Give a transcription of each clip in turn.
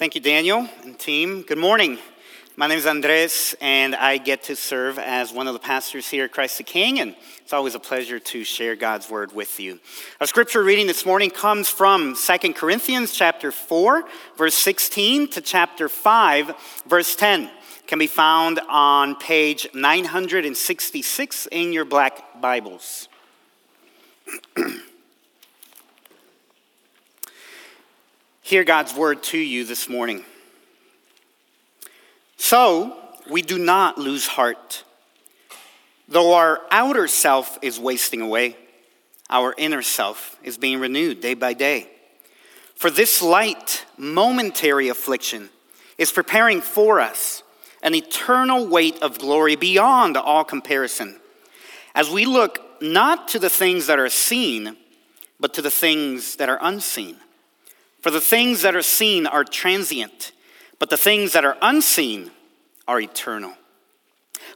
Thank you, Daniel and team. Good morning. My name is Andres, and I get to serve as one of the pastors here at Christ the King, and it's always a pleasure to share God's word with you. Our scripture reading this morning comes from 2 Corinthians chapter 4, verse 16 to chapter 5, verse 10. It can be found on page 966 in your black Bibles. Hear God's word to you this morning. So we do not lose heart. Though our outer self is wasting away, our inner self is being renewed day by day. For this light, momentary affliction is preparing for us an eternal weight of glory beyond all comparison, as we look not to the things that are seen, but to the things that are unseen. For the things that are seen are transient, but the things that are unseen are eternal.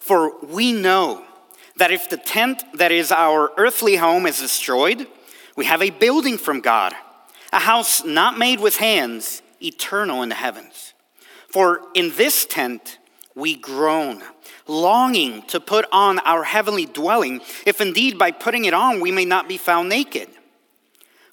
For we know that if the tent that is our earthly home is destroyed, we have a building from God, a house not made with hands, eternal in the heavens. For in this tent we groan, longing to put on our heavenly dwelling, if indeed by putting it on we may not be found naked.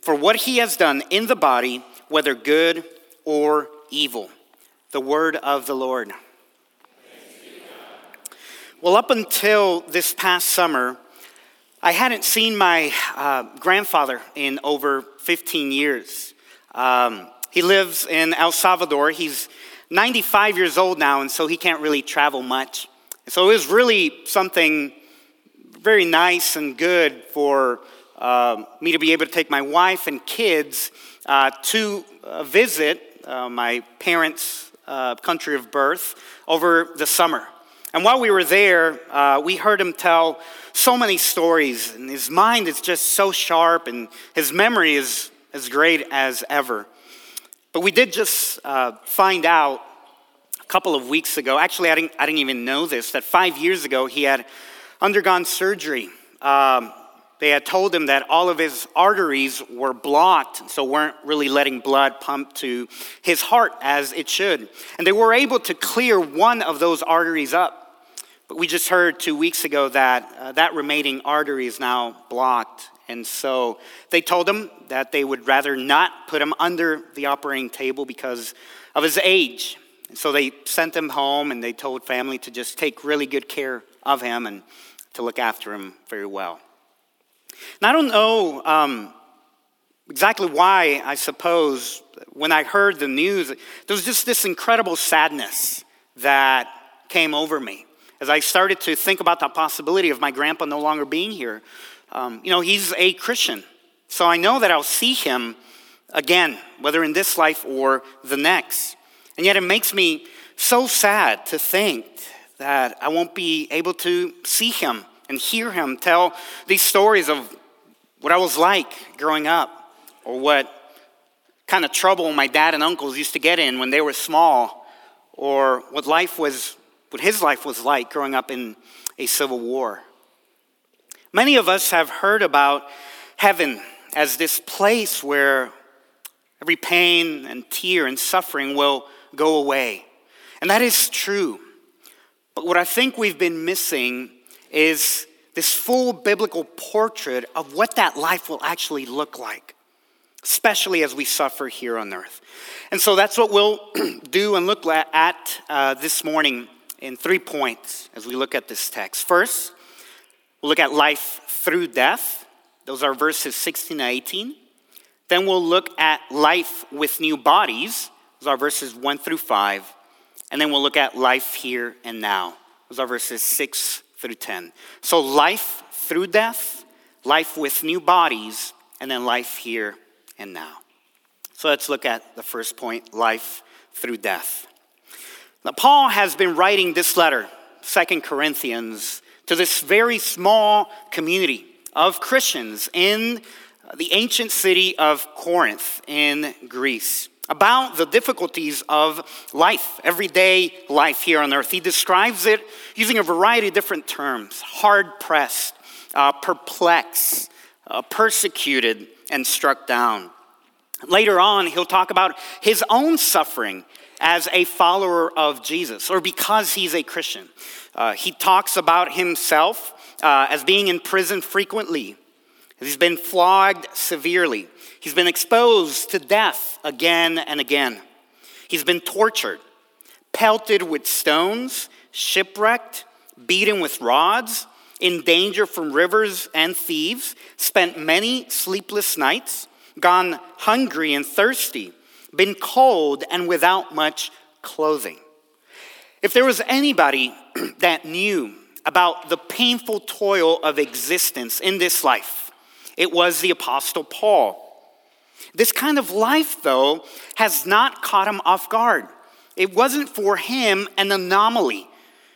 for what he has done in the body, whether good or evil. The word of the Lord. Thanks be to God. Well, up until this past summer, I hadn't seen my grandfather in over 15 years. He lives in El Salvador. He's 95 years old now, and so he can't really travel much. So it was really something very nice and good for me to be able to take my wife and kids to visit my parents' country of birth over the summer. And while we were there, we heard him tell so many stories, and his mind is just so sharp, and his memory is as great as ever. But we did just find out a couple of weeks ago, actually I didn't even know this, that 5 years ago he had undergone surgery. They had told him that all of his arteries were blocked, and so weren't really letting blood pump to his heart as it should. And they were able to clear one of those arteries up. But we just heard 2 weeks ago that that remaining artery is now blocked. And so they told him that they would rather not put him under the operating table because of his age. And so they sent him home, and they told family to just take really good care of him and to look after him very well. And I don't know exactly why, I suppose, when I heard the news, there was just this incredible sadness that came over me as I started to think about the possibility of my grandpa no longer being here. He's a Christian, so I know that I'll see him again, whether in this life or the next. And yet it makes me so sad to think that I won't be able to see him and hear him tell these stories of what I was like growing up, or what kind of trouble my dad and uncles used to get in when they were small, or what his life was like growing up in a civil war. Many of us have heard about heaven as this place where every pain and tear and suffering will go away. And that is true. But what I think we've been missing is this full biblical portrait of what that life will actually look like, especially as we suffer here on earth. And so that's what we'll do and look at this morning in 3 points as we look at this text. First, we'll look at life through death. Those are verses 16 to 18. Then we'll look at life with new bodies. Those are verses 1 through 5. And then we'll look at life here and now. Those are verses 6 through 10. So life through death, life with new bodies, and then life here and now. So let's look at the first point, life through death. Now, Paul has been writing this letter, 2 Corinthians, to this very small community of Christians in the ancient city of Corinth in Greece, about the difficulties of life, everyday life here on earth. He describes it using a variety of different terms: hard-pressed, perplexed, persecuted, and struck down. Later on, he'll talk about his own suffering as a follower of Jesus, or because he's a Christian. He talks about himself as being in prison frequently. He's been flogged severely. He's been exposed to death again and again. He's been tortured, pelted with stones, shipwrecked, beaten with rods, in danger from rivers and thieves, spent many sleepless nights, gone hungry and thirsty, been cold and without much clothing. If there was anybody that knew about the painful toil of existence in this life, it was the Apostle Paul. This kind of life, though, has not caught him off guard. It wasn't for him an anomaly.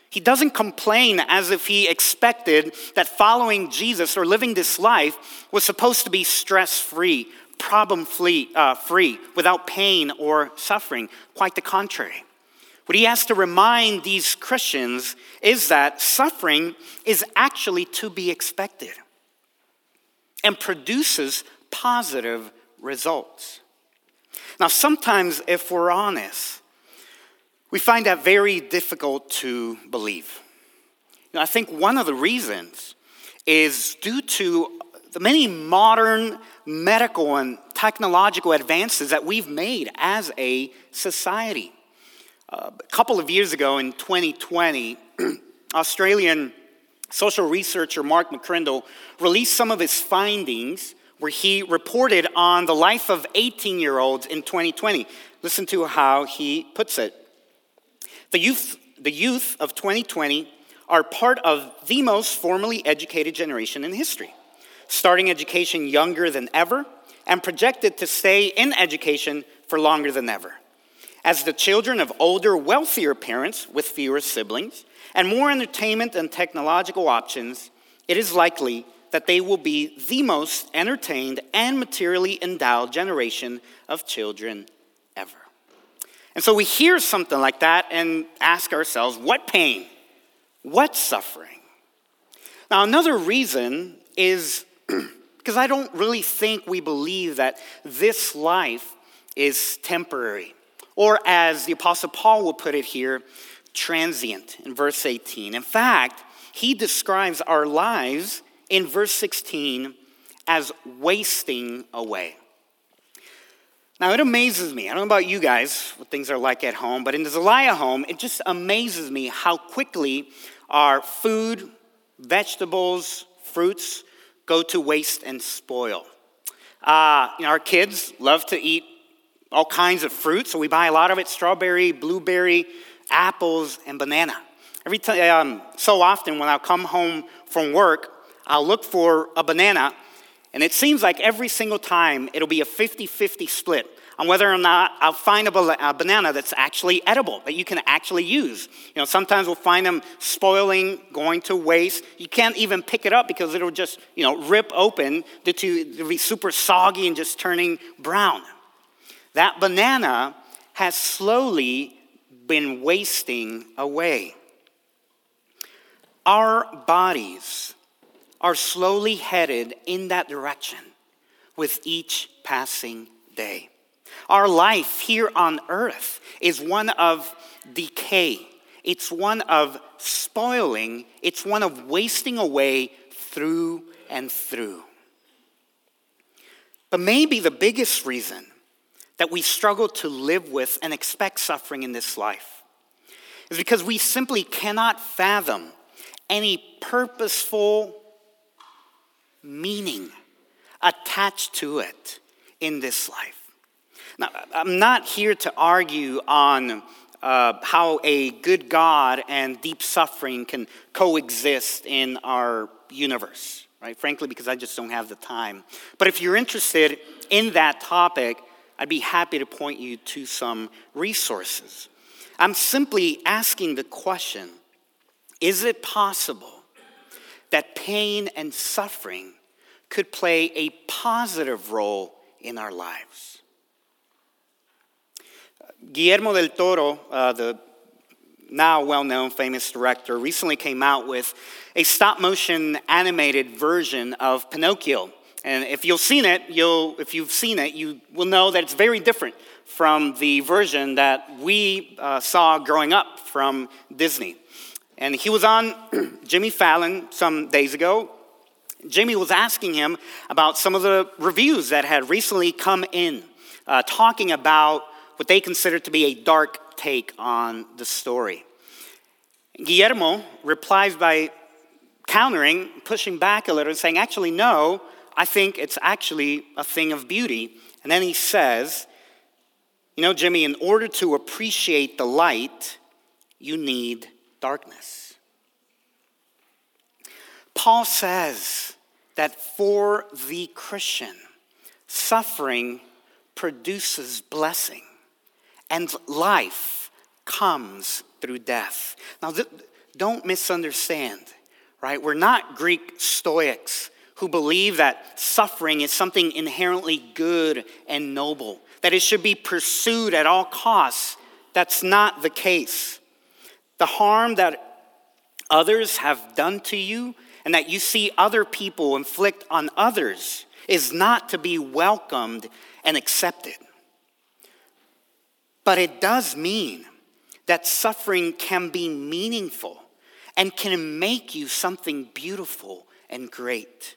He doesn't complain as if he expected that following Jesus or living this life was supposed to be stress-free, problem-free, without pain or suffering. Quite the contrary. What he has to remind these Christians is that suffering is actually to be expected and produces positive results. Now, sometimes, if we're honest, we find that very difficult to believe. You know, I think one of the reasons is due to the many modern medical and technological advances that we've made as a society. A couple of years ago in 2020, Australian social researcher Mark McCrindle released some of his findings where he reported on the life of 18-year-olds in 2020. Listen to how he puts it. The youth of 2020 are part of the most formally educated generation in history, starting education younger than ever and projected to stay in education for longer than ever, as the children of older, wealthier parents with fewer siblings and more entertainment and technological options, it is likely that they will be the most entertained and materially endowed generation of children ever. And so we hear something like that and ask ourselves, what pain? What suffering? Now, another reason is because I don't really think we believe that this life is temporary, or as the Apostle Paul will put it here, transient, in verse 18. In fact, he describes our lives in verse 16 as wasting away. Now, it amazes me. I don't know about you guys, what things are like at home, but in the Zelaya home, it just amazes me how quickly our food, vegetables, fruits go to waste and spoil. Our kids love to eat all kinds of fruit, so we buy a lot of it: strawberry, blueberry, apples, and banana. Every time, so often when I come home from work, I'll look for a banana, and it seems like every single time it'll be a 50-50 split on whether or not I'll find a banana that's actually edible, that you can actually use. You know, sometimes we'll find them spoiling, going to waste. You can't even pick it up because it'll just, rip open. It'll be super soggy and just turning brown. That banana has slowly been wasting away. Our bodies are slowly headed in that direction with each passing day. Our life here on earth is one of decay. It's one of spoiling. It's one of wasting away through and through. But maybe the biggest reason that we struggle to live with and expect suffering in this life is because we simply cannot fathom any purposeful meaning attached to it in this life. Now, I'm not here to argue on how a good God and deep suffering can coexist in our universe, right? Frankly, because I just don't have the time. But if you're interested in that topic, I'd be happy to point you to some resources. I'm simply asking the question, is it possible that pain and suffering could play a positive role in our lives? Guillermo del Toro, the now well-known famous director, recently came out with a stop-motion animated version of Pinocchio. And if you've seen it, you will know that it's very different from the version that we saw growing up from Disney. And he was on Jimmy Fallon some days ago. Jimmy was asking him about some of the reviews that had recently come in, talking about what they considered to be a dark take on the story. Guillermo replies by countering, pushing back a little and saying, actually, no, I think it's actually a thing of beauty. And then he says, you know, Jimmy, in order to appreciate the light, you need darkness. Paul says that for the Christian, suffering produces blessing, and life comes through death. Now, don't misunderstand, right? We're not Greek Stoics who believe that suffering is something inherently good and noble, that it should be pursued at all costs. That's not the case. The harm that others have done to you and that you see other people inflict on others is not to be welcomed and accepted. But it does mean that suffering can be meaningful and can make you something beautiful and great.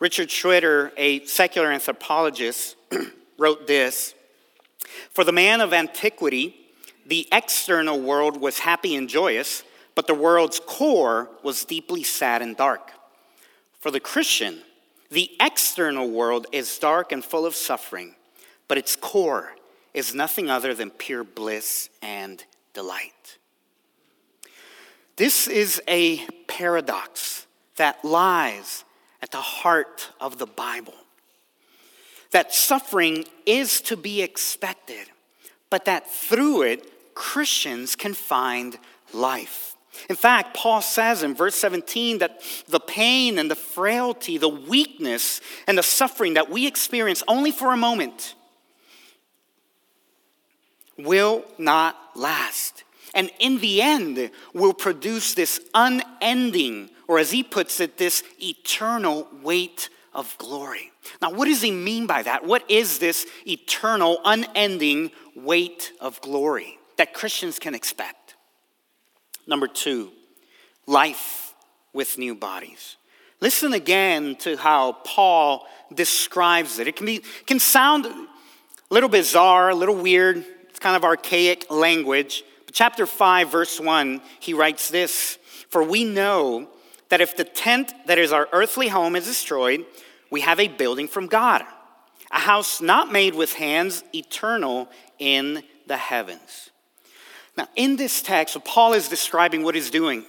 Richard Schroeder, a secular anthropologist, wrote this: for the man of antiquity, the external world was happy and joyous, but the world's core was deeply sad and dark. For the Christian, the external world is dark and full of suffering, but its core is nothing other than pure bliss and delight. This is a paradox that lies at the heart of the Bible. That suffering is to be expected, but that through it, Christians can find life. In fact, Paul says in verse 17 that the pain and the frailty, the weakness and the suffering that we experience only for a moment will not last. And in the end, will produce this unending, or as he puts it, this eternal weight of glory. Now, what does he mean by that? What is this eternal, unending weight of glory that Christians can expect? Number two, life with new bodies. Listen again to how Paul describes it. It can sound a little bizarre, a little weird. It's kind of archaic language. Chapter 5, verse 1, he writes this: for we know that if the tent that is our earthly home is destroyed, we have a building from God, a house not made with hands, eternal in the heavens. Now, in this text, Paul is describing what he's doing.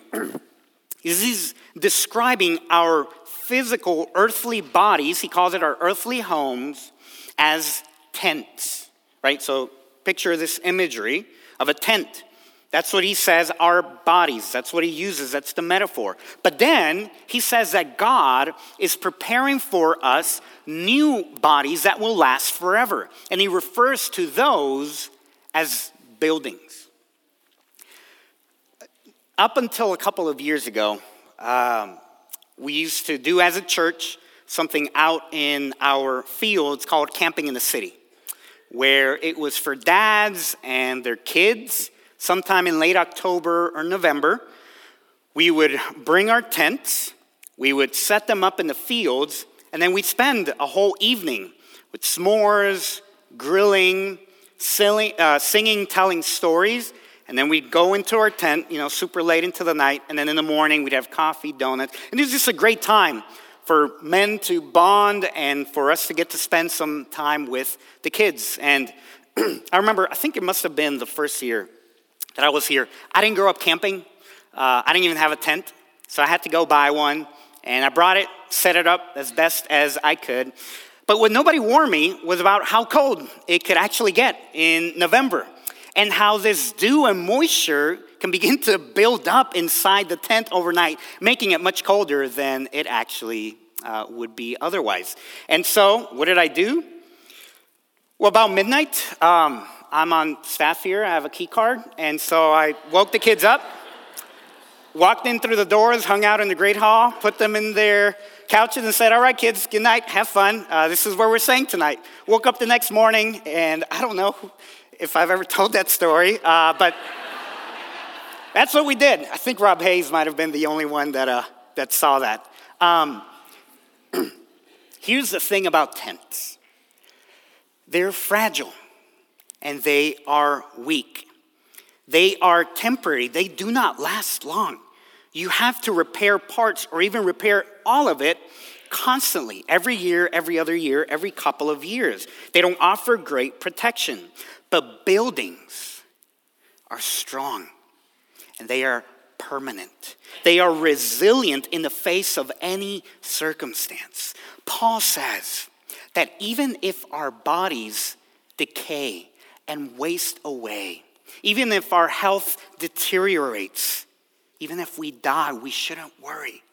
He's describing our physical earthly bodies, he calls it our earthly homes, as tents, right? So picture this imagery of a tent. That's what he says, our bodies. That's what he uses. That's the metaphor. But then he says that God is preparing for us new bodies that will last forever. And he refers to those as buildings. Up until a couple of years ago, we used to do as a church something out in our fields called camping in the city, where it was for dads and their kids. Sometime in late October or November, we would bring our tents, we would set them up in the fields, and then we'd spend a whole evening with s'mores, grilling, singing, telling stories, And then we'd go into our tent, you know, super late into the night. And then in the morning, we'd have coffee, donuts. And it was just a great time for men to bond and for us to get to spend some time with the kids. And I remember, I think it must have been the first year that I was here. I didn't grow up camping. I didn't even have a tent. So I had to go buy one. And I brought it, set it up as best as I could. But what nobody warned me was about how cold it could actually get in November, and how this dew and moisture can begin to build up inside the tent overnight, making it much colder than it actually would be otherwise. And so, what did I do? Well, about midnight, I'm on staff here, I have a key card, and so I woke the kids up, walked in through the doors, hung out in the great hall, put them in their couches and said, all right, kids, good night, have fun. This is where we're staying tonight. Woke up the next morning, and I don't know if I've ever told that story, but that's what we did. I think Rob Hayes might have been the only one that saw that. Here's the thing about tents. They're fragile, and they are weak. They are temporary. They do not last long. You have to repair parts or even repair all of it constantly, every year, every other year, every couple of years. They don't offer great protection. But buildings are strong, and they are permanent. They are resilient in the face of any circumstance. Paul says that even if our bodies decay and waste away, even if our health deteriorates, even if we die, we shouldn't worry,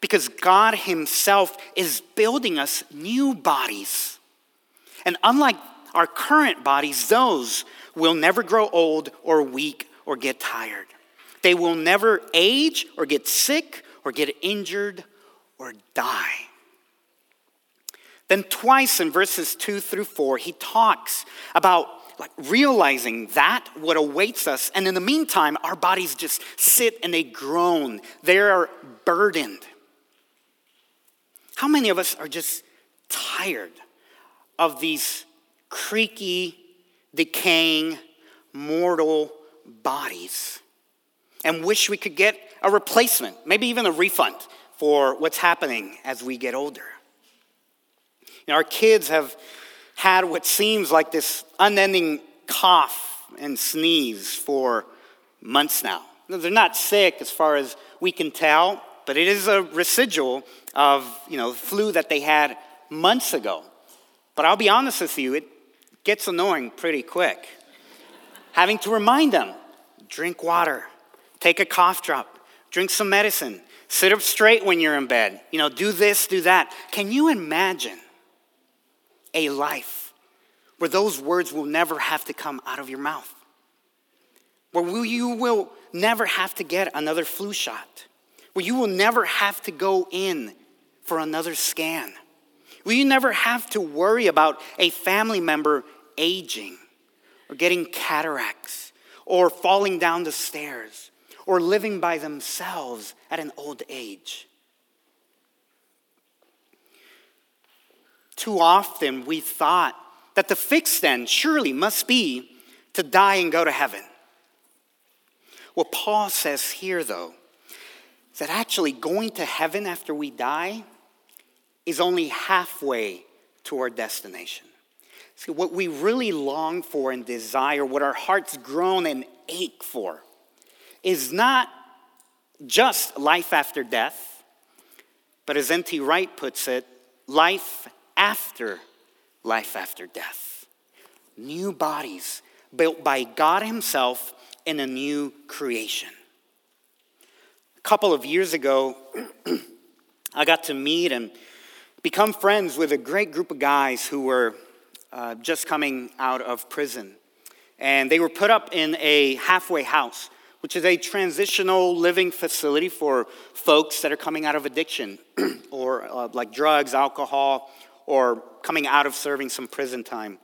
because God himself is building us new bodies. And unlike our current bodies, those will never grow old or weak or get tired. They will never age or get sick or get injured or die. Then twice in verses 2 through 4, he talks about realizing that what awaits us. And in the meantime, our bodies just sit and they groan. They are burdened. How many of us are just tired of these creaky, decaying, mortal bodies, and wish we could get a replacement, maybe even a refund for what's happening as we get older? You know, our kids have had what seems like this unending cough and sneeze for months now. They're not sick as far as we can tell, but it is a residual of, flu that they had months ago. But I'll be honest with you, it gets annoying pretty quick. Having to remind them, drink water, take a cough drop, drink some medicine, sit up straight when you're in bed, do this, do that. Can you imagine a life where those words will never have to come out of your mouth? Where you will never have to get another flu shot? Where you will never have to go in for another scan? Will you never have to worry about a family member aging or getting cataracts or falling down the stairs or living by themselves at an old age? Too often we thought that the fix then surely must be to die and go to heaven. What Paul says here, though, is that actually going to heaven after we die is only halfway to our destination. See, what we really long for and desire, what our hearts groan and ache for, is not just life after death, but as N.T. Wright puts it, life after death. New bodies built by God himself in a new creation. A couple of years ago, I got to meet and become friends with a great group of guys who were just coming out of prison. And they were put up in a halfway house, which is a transitional living facility for folks that are coming out of addiction or drugs, alcohol, or coming out of serving some prison time.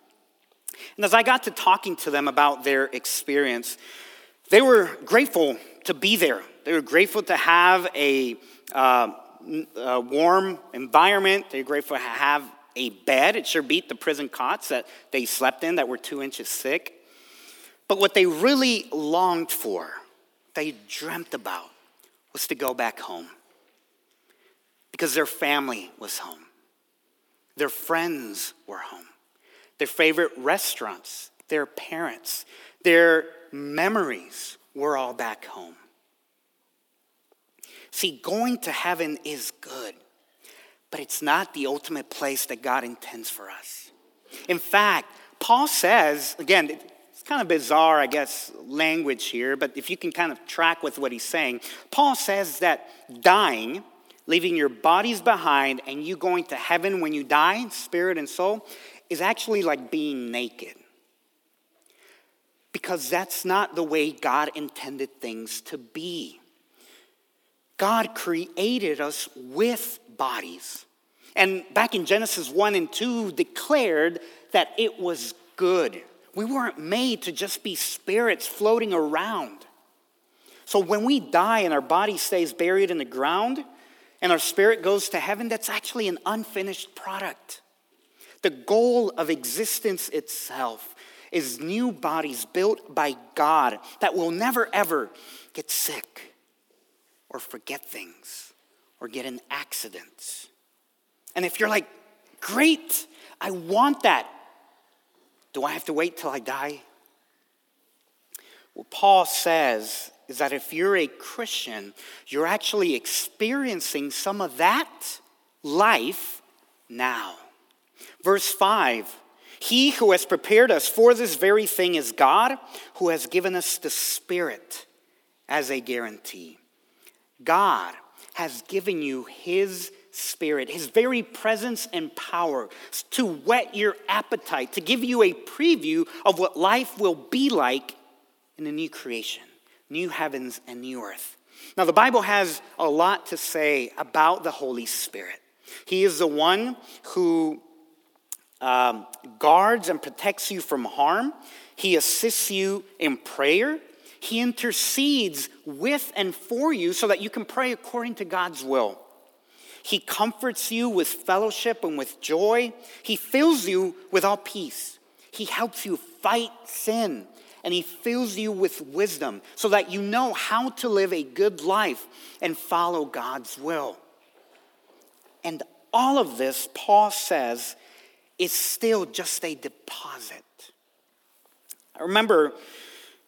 And as I got to talking to them about their experience, they were grateful to be there. They were grateful to have a warm environment. They're grateful to have a bed. It sure beat the prison cots that they slept in that were 2 inches thick. But what they really longed for, they dreamt about, was to go back home. Because their family was home. Their friends were home. Their favorite restaurants, their parents, their memories were all back home. See, going to heaven is good, but it's not the ultimate place that God intends for us. In fact, Paul says, again, it's kind of bizarre, I guess, language here, but if you can kind of track with what he's saying, Paul says that dying, leaving your bodies behind, and you going to heaven when you die, spirit and soul, is actually like being naked. Because that's not the way God intended things to be. God created us with bodies. And back in Genesis 1 and 2 declared that it was good. We weren't made to just be spirits floating around. So when we die and our body stays buried in the ground and our spirit goes to heaven, that's actually an unfinished product. The goal of existence itself is new bodies built by God that will never ever get sick or forget things or get in accidents. And if you're like, great, I want that. Do I have to wait till I die? What Paul says is that if you're a Christian, you're actually experiencing some of that life now. Verse 5, he who has prepared us for this very thing is God, who has given us the Spirit as a guarantee. God has given you his Spirit, his very presence and power to whet your appetite, to give you a preview of what life will be like in the new creation, new heavens and new earth. Now, the Bible has a lot to say about the Holy Spirit. He is the one who guards and protects you from harm. He assists you in prayer. He intercedes with and for you so that you can pray according to God's will. He comforts you with fellowship and with joy. He fills you with all peace. He helps you fight sin. And he fills you with wisdom so that you know how to live a good life and follow God's will. And all of this, Paul says, is still just a deposit. I remember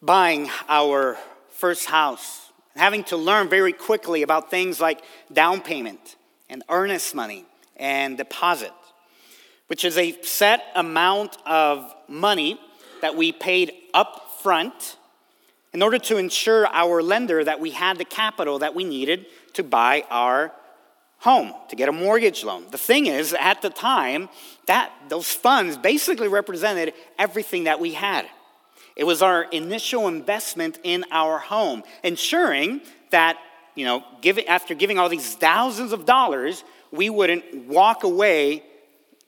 buying our first house and having to learn very quickly about things like down payment and earnest money and deposit, which is a set amount of money that we paid up front in order to ensure our lender that we had the capital that we needed to buy our home, to get a mortgage loan. The thing is, at the time, that those funds basically represented everything that we had. It was our initial investment in our home, ensuring that, you know, after giving all these thousands of dollars, we wouldn't walk away in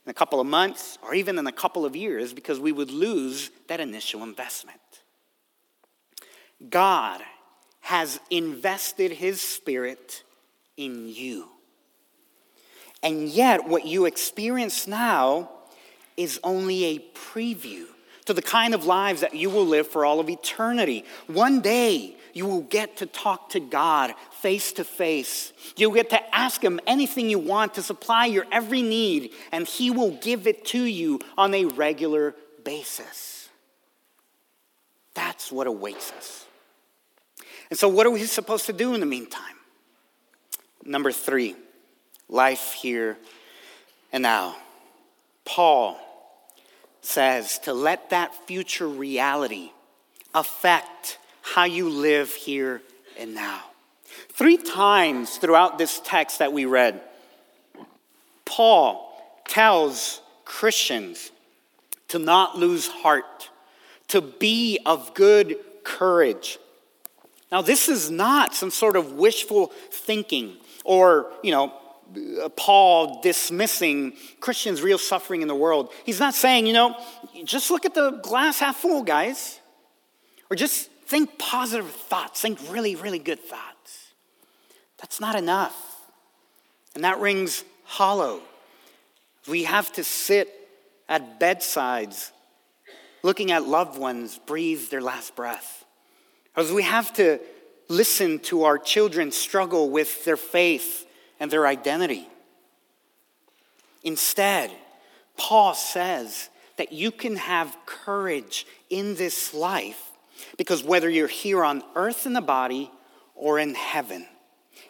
a couple of months or even in a couple of years because we would lose that initial investment. God has invested his Spirit in you. And yet, what you experience now is only a preview to the kind of lives that you will live for all of eternity. One day, you will get to talk to God face to face. You'll get to ask him anything you want to supply your every need, and he will give it to you on a regular basis. That's what awaits us. And so what are we supposed to do in the meantime? Number 3. Life here and now. Paul says to let that future reality affect how you live here and now. 3 times throughout this text that we read, Paul tells Christians to not lose heart, to be of good courage. Now, this is not some sort of wishful thinking or, Paul dismissing Christians' real suffering in the world. He's not saying, just look at the glass half full, guys. Or just think positive thoughts. Think really, really good thoughts. That's not enough. And that rings hollow. We have to sit at bedsides looking at loved ones breathe their last breath. As we have to listen to our children struggle with their faith and their identity. Instead, Paul says that you can have courage in this life because whether you're here on earth in the body or in heaven,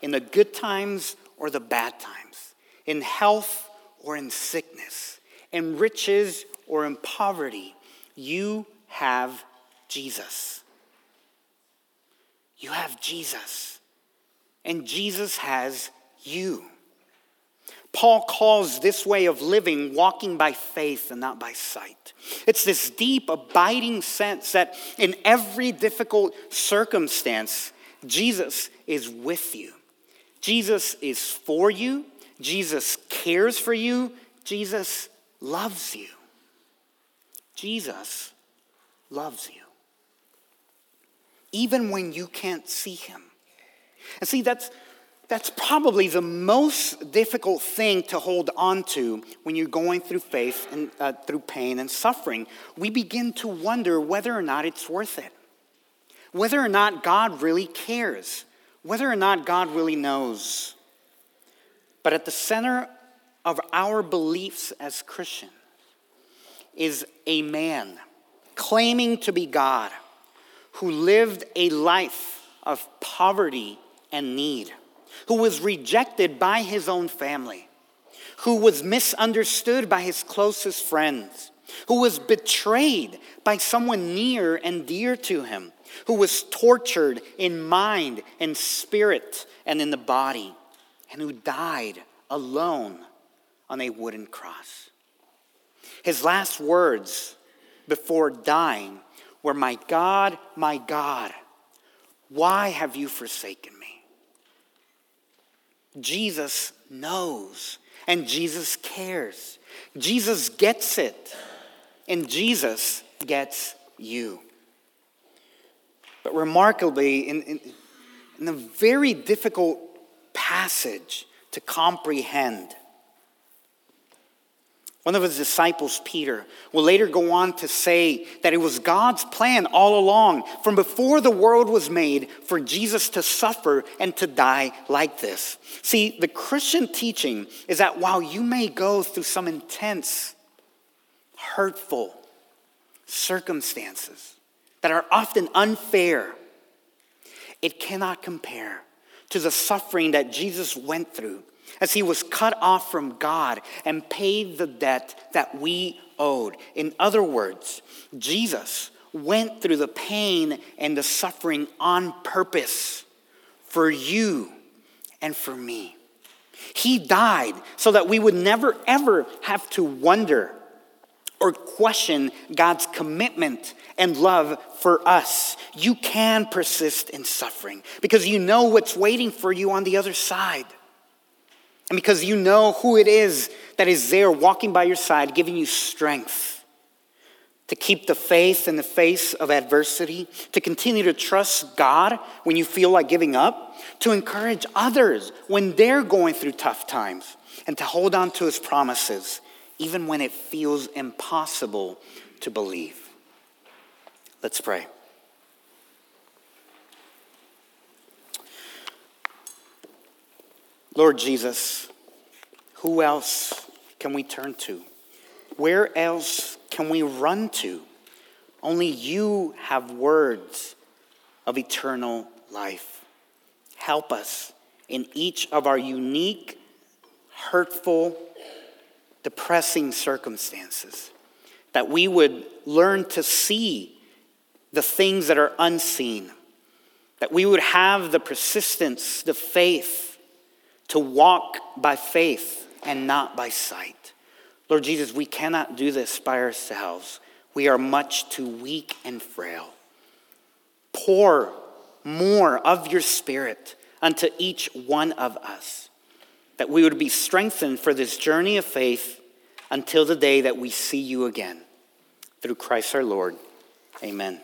in the good times or the bad times, in health or in sickness, in riches or in poverty, you have Jesus. You have Jesus, and Jesus has you. Paul calls this way of living walking by faith and not by sight. It's this deep, abiding sense that in every difficult circumstance, Jesus is with you. Jesus is for you. Jesus cares for you. Jesus loves you. Jesus loves you. Even when you can't see him. And see, that's probably the most difficult thing to hold on to when you're going through faith and through pain and suffering. We begin to wonder whether or not it's worth it, whether or not God really cares, whether or not God really knows. But at the center of our beliefs as Christians is a man claiming to be God who lived a life of poverty and need, who was rejected by his own family, who was misunderstood by his closest friends, who was betrayed by someone near and dear to him, who was tortured in mind and spirit and in the body, and who died alone on a wooden cross. His last words before dying were, my God, why have you forsaken me?" Jesus knows and Jesus cares. Jesus gets it and Jesus gets you. But remarkably, in a very difficult passage to comprehend, one of his disciples, Peter, will later go on to say that it was God's plan all along, from before the world was made, for Jesus to suffer and to die like this. See, the Christian teaching is that while you may go through some intense, hurtful circumstances that are often unfair, it cannot compare to the suffering that Jesus went through as he was cut off from God and paid the debt that we owed. In other words, Jesus went through the pain and the suffering on purpose for you and for me. He died so that we would never, ever have to wonder or question God's commitment and love for us. You can persist in suffering because you know what's waiting for you on the other side. And because you know who it is that is there walking by your side, giving you strength to keep the faith in the face of adversity, to continue to trust God when you feel like giving up, to encourage others when they're going through tough times, and to hold on to his promises, even when it feels impossible to believe. Let's pray. Lord Jesus, who else can we turn to? Where else can we run to? Only you have words of eternal life. Help us in each of our unique, hurtful, depressing circumstances, that we would learn to see the things that are unseen, that we would have the persistence, the faith, to walk by faith and not by sight. Lord Jesus, we cannot do this by ourselves. We are much too weak and frail. Pour more of your Spirit unto each one of us, that we would be strengthened for this journey of faith until the day that we see you again. Through Christ our Lord, amen.